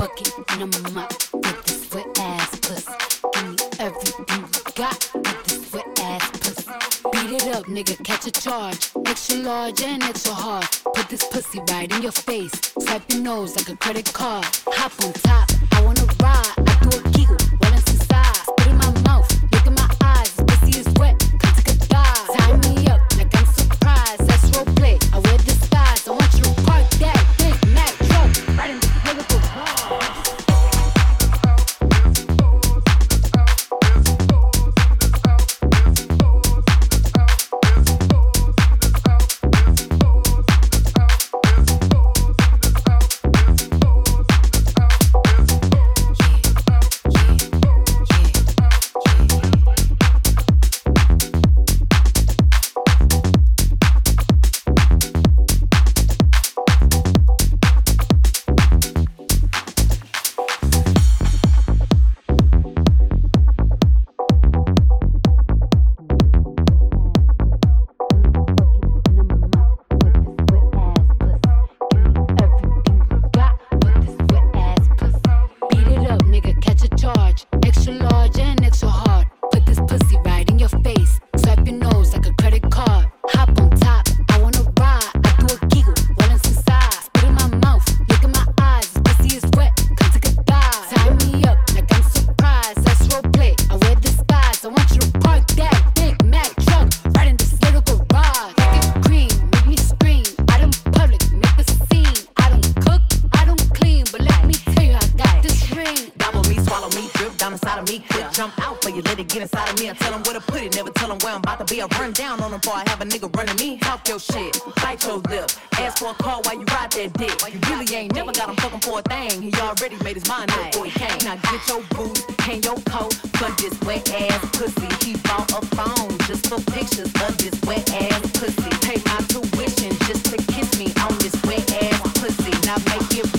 bucket and I'm mopped with this wet ass puss. Give me everything you got with this wet ass puss. Beat it up, nigga, catch a charge. Extra large and extra hard. Put this pussy right in your face. Swipe your nose like a credit card. Hop on top, I wanna ride. I do a giggle, while I'm inside. Spit in my mouth, look in my eyes. Pussy is wet, come take a dive. Tie me up like I'm surprised. That's roleplay, I wear disguise. I want you to park that big Mac truck right in the political car. Now make it